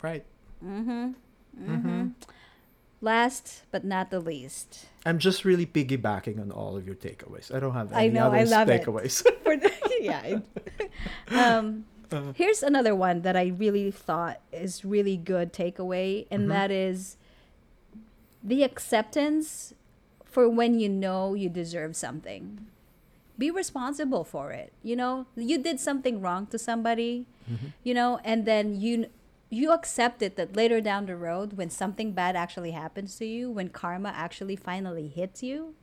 Right. Mm-hmm. Last but not the least. I'm just really piggybacking on all of your takeaways. I don't have any other takeaways. Here's another one that I really thought is really good takeaway, and that is the acceptance for when you know you deserve something. Be responsible for it. You know, you did something wrong to somebody, you know, and then you accept it that later down the road, when something bad actually happens to you, when karma actually finally hits you,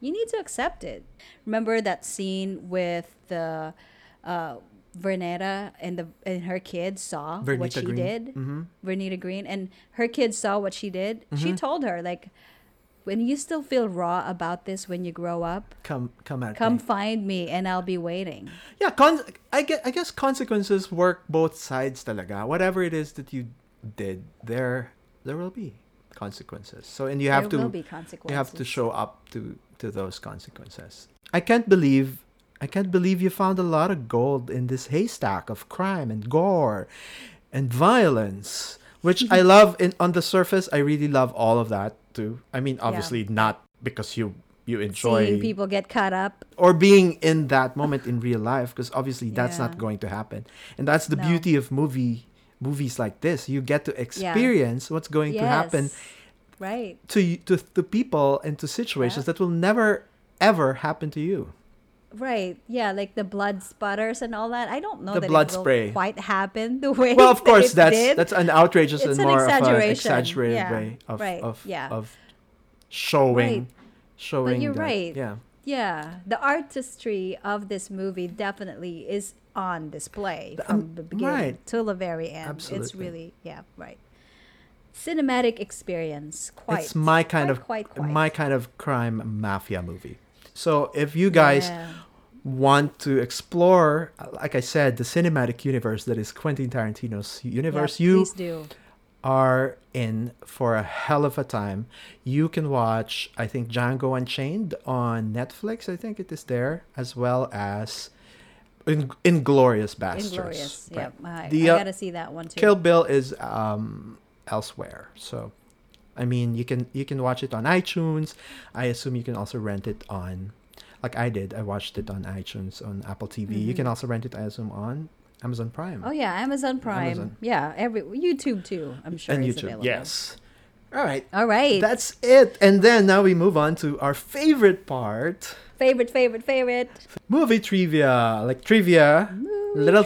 you need to accept it. Remember that scene with the... Vernita and her kids saw what she did. Vernita Green and her kids saw what she did. She told her, like, when you still feel raw about this when you grow up, come find me and I'll be waiting. Yeah, I guess consequences work both sides talaga. Whatever it is that you did, there will be consequences. So and you have to show up to those consequences. I can't believe you found a lot of gold in this haystack of crime and gore and violence, which I love. On the surface, I really love all of that too. I mean, obviously not because you enjoy seeing people get caught up or being in that moment in real life, because obviously that's not going to happen. And that's the beauty of movies like this. You get to experience what's going to happen to people and to situations that will never, ever happen to you. Right. Yeah, like the blood sputters and all that. I don't know that blood spray quite happened the way. Well, of course, that's an outrageous and more of an exaggerated way of showing. But you're right. Yeah. Yeah, the artistry of this movie definitely is on display from the beginning to the very end. Absolutely. It's really cinematic experience. It's my kind my kind of crime mafia movie. So if you guys want to explore, like I said, the cinematic universe that is Quentin Tarantino's universe, you are in for a hell of a time. You can watch, I think, Django Unchained on Netflix. I think it is there, as well as Inglorious Bastards. Inglorious, right. I gotta see that one too. Kill Bill is elsewhere, so. I mean, you can watch it on iTunes. I assume you can also rent it on, like I did. I watched it on iTunes, on Apple TV. Mm-hmm. You can also rent it, I assume, on Amazon Prime. Oh, yeah, Amazon Prime. Yeah, YouTube, too, I'm sure. And is YouTube, available. Yes. All right. That's it. And then now we move on to our favorite part. Favorite. Movie trivia. Like trivia,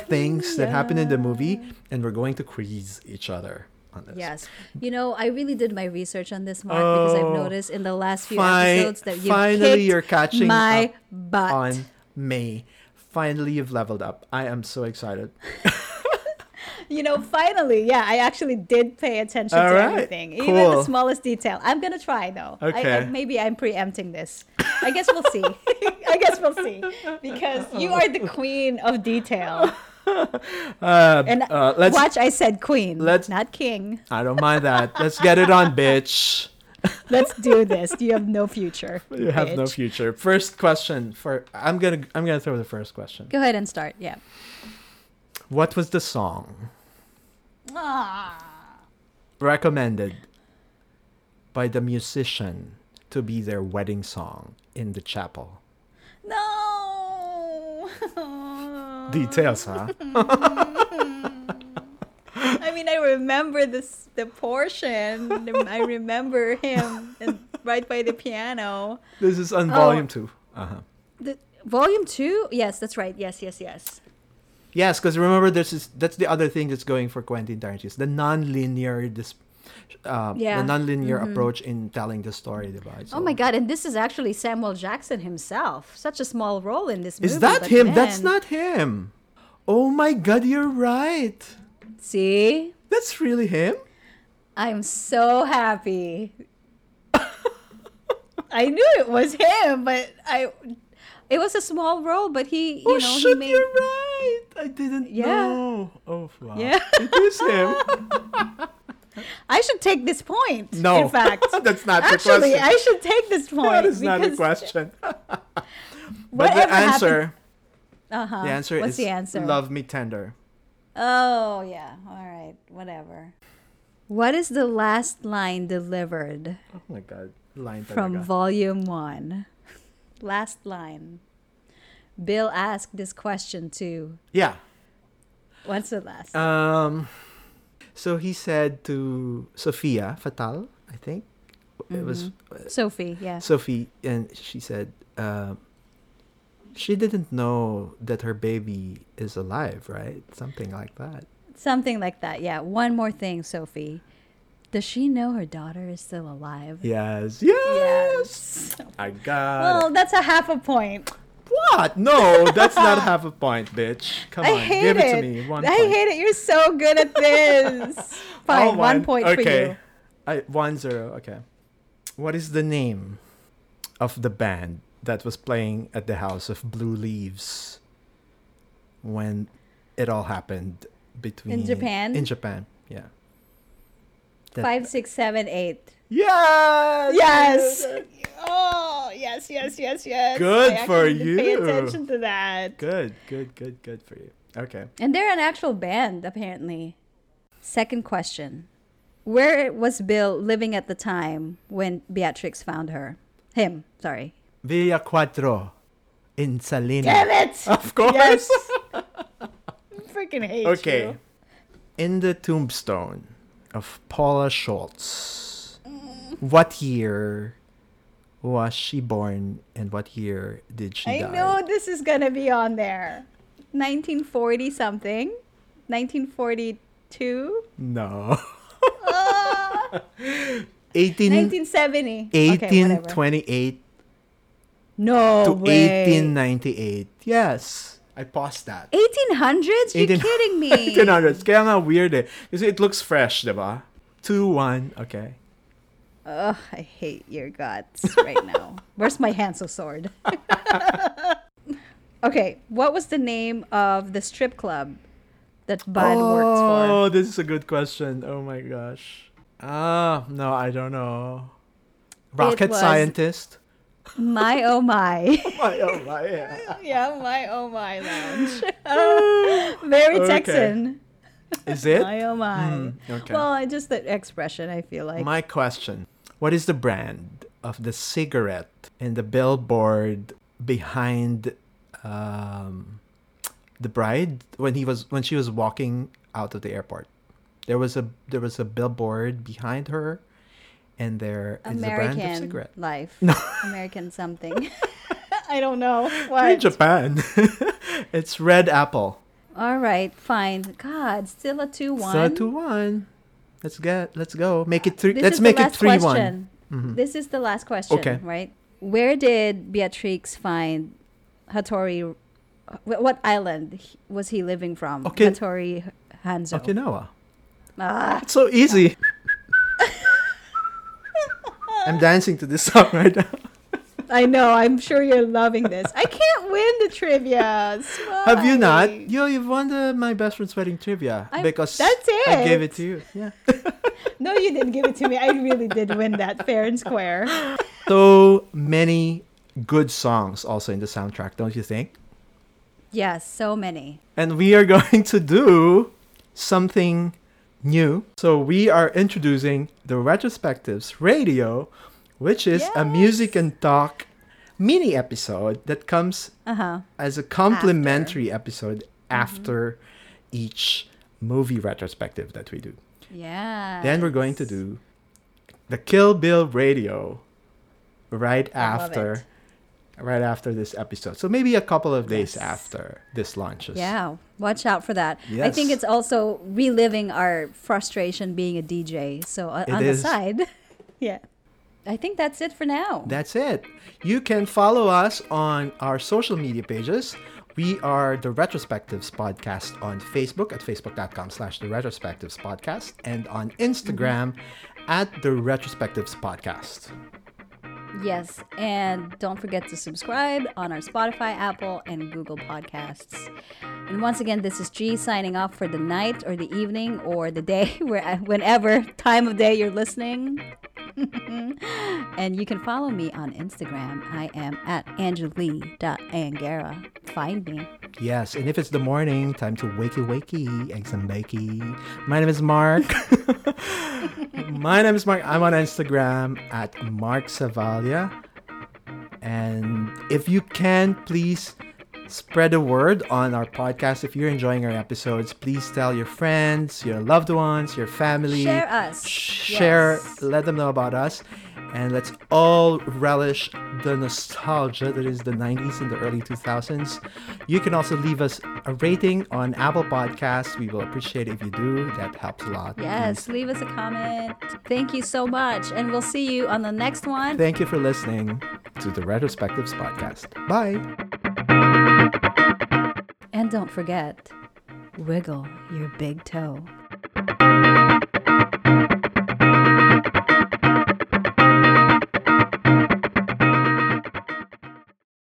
things that happen in the movie, and we're going to quiz each other. Yes. You know, I really did my research on this, Mark, because I've noticed in the last few episodes that you're catching my butt on me. Finally, you've leveled up. I am so excited. Finally, I actually did pay attention to everything, even the smallest detail. I'm going to try, though. Okay. Maybe I'm preempting this. I guess we'll see. Because you are the queen of detail. I said queen, not king. I don't mind that. Let's get it on, bitch. Let's do this. You have no future. You have no future. First question. I'm gonna throw the first question. Go ahead and start. Yeah. What was the song recommended by the musician to be their wedding song in the chapel? Details, huh? I mean, I remember the portion. I remember him right by the piano. This is on volume 2. Volume 2? Yes, that's right. Yes. Yes, because remember, that's the other thing that's going for Quentin Tarantino. The non-linear approach in telling the story. So. Oh my God! And this is actually Samuel Jackson himself. Such a small role in this movie. Is that him? That's not him. Oh my God! You're right. See? That's really him. I'm so happy. I knew it was him, but it was a small role, but he. You're right. I didn't know. Oh wow! Yeah. It is him. I should take this point. No, in fact, that's not the question. Actually, I should take this point. That is not the question. But the answer. The answer is "Love Me Tender." Oh yeah. All right. Whatever. What is the last line delivered? Oh my God! From Volume 1. Last line. Bill asked this question too. Yeah. What's the last? So he said to Sophia Fatale, I think. It was Sophie, Sophie, and she said she didn't know that her baby is alive, right? Something like that. One more thing, Sophie. Does she know her daughter is still alive? Yes. I got it. Well, that's a half a point. What? No, that's not half a point, bitch. Come on, give it to me. 1 point. I hate it. You're so good at this. Fine, 1 point for you. 1-0. Okay. What is the name of the band that was playing at the House of Blue Leaves when it all happened in Japan? In Japan, yeah. 5, 6, 7, 8. Yes. Oh, yes. Good for you. Pay attention to that. Good for you. Okay. And they're an actual band, apparently. Second question. Where was Bill living at the time when Beatrix found him? Sorry. Villa Quattro in Salina. Damn it! Of course. Yes. I freaking hate you. Okay. In the tombstone of Paula Schultz, what year was she born and what year did she die? I know this is gonna be on there. 1940 something? 1942? No. 1970. 1828. Okay, no to way. 1898. Yes. I paused that. 1800s? You're kidding me. 1800s. Kaya nga weird eh. Kasi it looks fresh, diba? 2-1. Okay. Ugh, I hate your guts right now. Where's my Hanzo sword? Okay, what was the name of the strip club that Bud worked for? Oh, this is a good question. Oh my gosh. No, I don't know. Rocket scientist? My oh my. My oh my, yeah. Yeah, my oh my lounge. Very Texan. Okay. Is it? My oh my. Okay. Well, just that expression, I feel like. My question. What is the brand of the cigarette and the billboard behind the bride when she was walking out of the airport? There was a billboard behind her, and there is American a brand of cigarette. Life. No. American something. I don't know. What? In Japan. It's Red Apple. All right, fine. God, still a 2-1. Still a 2-1. Let's go. Make it 3. Let's make it 3-1. Mm-hmm. This is the last question. Okay. Right. Where did Beatrix find Hattori? What island was he living from? Okay. Hattori Hanzo. Okinawa. It's so easy. I'm dancing to this song right now. I know. I'm sure you're loving this. I can't win the trivia. Why? Have you not? You've won my best friend's wedding trivia because that's it. I gave it to you. Yeah. No, you didn't give it to me. I really did win that fair and square. So many good songs also in the soundtrack, don't you think? Yes, so many. And we are going to do something new. So we are introducing the Retrospectives Radio, which is a music and talk mini episode that comes as a complimentary episode after each movie retrospective that we do. Yeah. Then we're going to do the Kill Bill Radio right after this episode. So maybe a couple of days after this launches. Yeah, watch out for that. Yes. I think it's also reliving our frustration being a DJ. So on the side, yeah. I think that's it for now. That's it. You can follow us on our social media pages. We are The Retrospectives Podcast on Facebook at facebook.com/The Retrospectives Podcast and on Instagram at The Retrospectives Podcast. Yes, and don't forget to subscribe on our Spotify, Apple, and Google podcasts. And once again, this is G signing off for the night or the evening or the day, whenever time of day you're listening. And you can follow me on Instagram. I am at Angeli.Angera. Find me. Yes, and if it's the morning, time to wakey, eggs and bakey. My name is Mark. I'm on Instagram at Mark Savalia. And if you can, please spread the word on our podcast. If you're enjoying our episodes, please tell your friends, your loved ones, your family. Share us. Let them know about us. And let's all relish the nostalgia that is the 90s and the early 2000s. You can also leave us a rating on Apple Podcasts. We will appreciate it if you do. That helps a lot. Yes, leave us a comment. Thank you so much. And we'll see you on the next one. Thank you for listening to the Retrospectives Podcast. Bye. And don't forget, wiggle your big toe.